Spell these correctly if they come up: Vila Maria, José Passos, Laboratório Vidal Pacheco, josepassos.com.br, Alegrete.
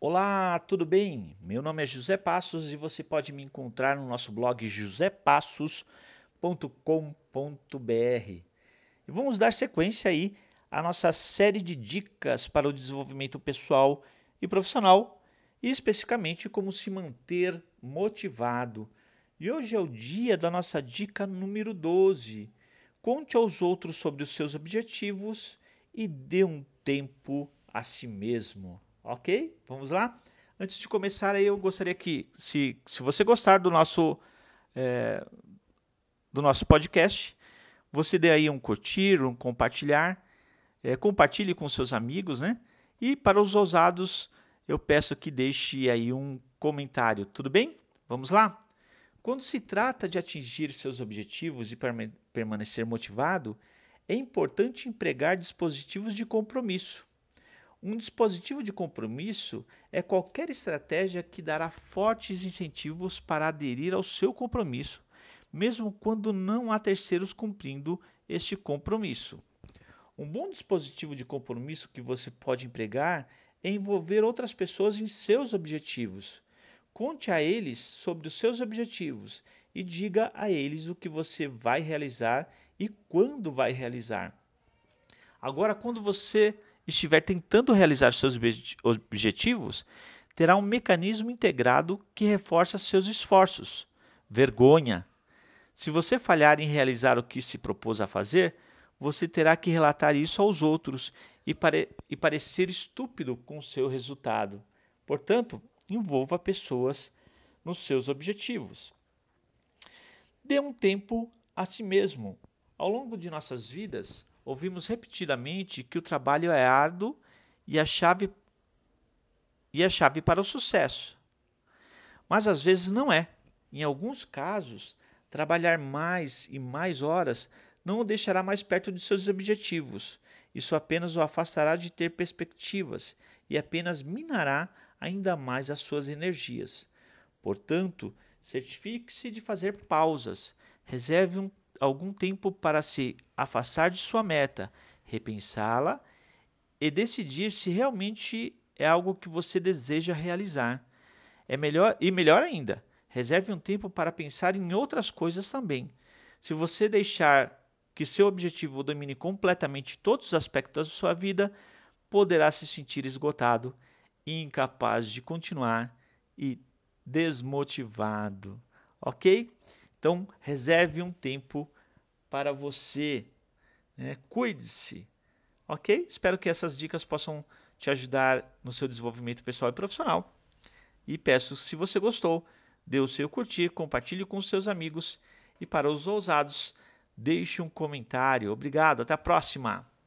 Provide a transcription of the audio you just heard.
Olá, tudo bem? Meu nome é José Passos e você pode me encontrar no nosso blog josepassos.com.br. E vamos dar sequência aí à nossa série de dicas para o desenvolvimento pessoal e profissional, e especificamente como se manter motivado. E hoje é o dia da nossa dica número 12. Conte aos outros sobre os seus objetivos e dê um tempo a si mesmo. Ok? Vamos lá? Antes de começar, eu gostaria que, se você gostar do nosso podcast, você dê aí um curtir, um compartilhar, compartilhe com seus amigos, né? E para os ousados, eu peço que deixe aí um comentário, tudo bem? Vamos lá? Quando se trata de atingir seus objetivos e permanecer motivado, é importante empregar dispositivos de compromisso. Um dispositivo de compromisso é qualquer estratégia que dará fortes incentivos para aderir ao seu compromisso, mesmo quando não há terceiros cumprindo este compromisso. Um bom dispositivo de compromisso que você pode empregar é envolver outras pessoas em seus objetivos. Conte a eles sobre os seus objetivos e diga a eles o que você vai realizar e quando vai realizar. Agora, quando você estiver tentando realizar seus objetivos, terá um mecanismo integrado que reforça seus esforços. Vergonha. Se você falhar em realizar o que se propôs a fazer, você terá que relatar isso aos outros e parecer estúpido com o seu resultado. Portanto, envolva pessoas nos seus objetivos. Dê um tempo a si mesmo. Ao longo de nossas vidas, ouvimos repetidamente que o trabalho é árduo e a chave para o sucesso. Mas às vezes não é. Em alguns casos, trabalhar mais e mais horas não o deixará mais perto de seus objetivos. Isso apenas o afastará de ter perspectivas e apenas minará ainda mais as suas energias. Portanto, certifique-se de fazer pausas. Reserve algum tempo para se afastar de sua meta, repensá-la e decidir se realmente é algo que você deseja realizar. Melhor ainda, reserve um tempo para pensar em outras coisas também. Se você deixar que seu objetivo domine completamente todos os aspectos da sua vida, poderá se sentir esgotado, incapaz de continuar e desmotivado. Ok? Então, reserve um tempo para você, né? Cuide-se, ok? Espero que essas dicas possam te ajudar no seu desenvolvimento pessoal e profissional. E peço, se você gostou, dê o seu curtir, compartilhe com os seus amigos e para os ousados, deixe um comentário. Obrigado, até a próxima!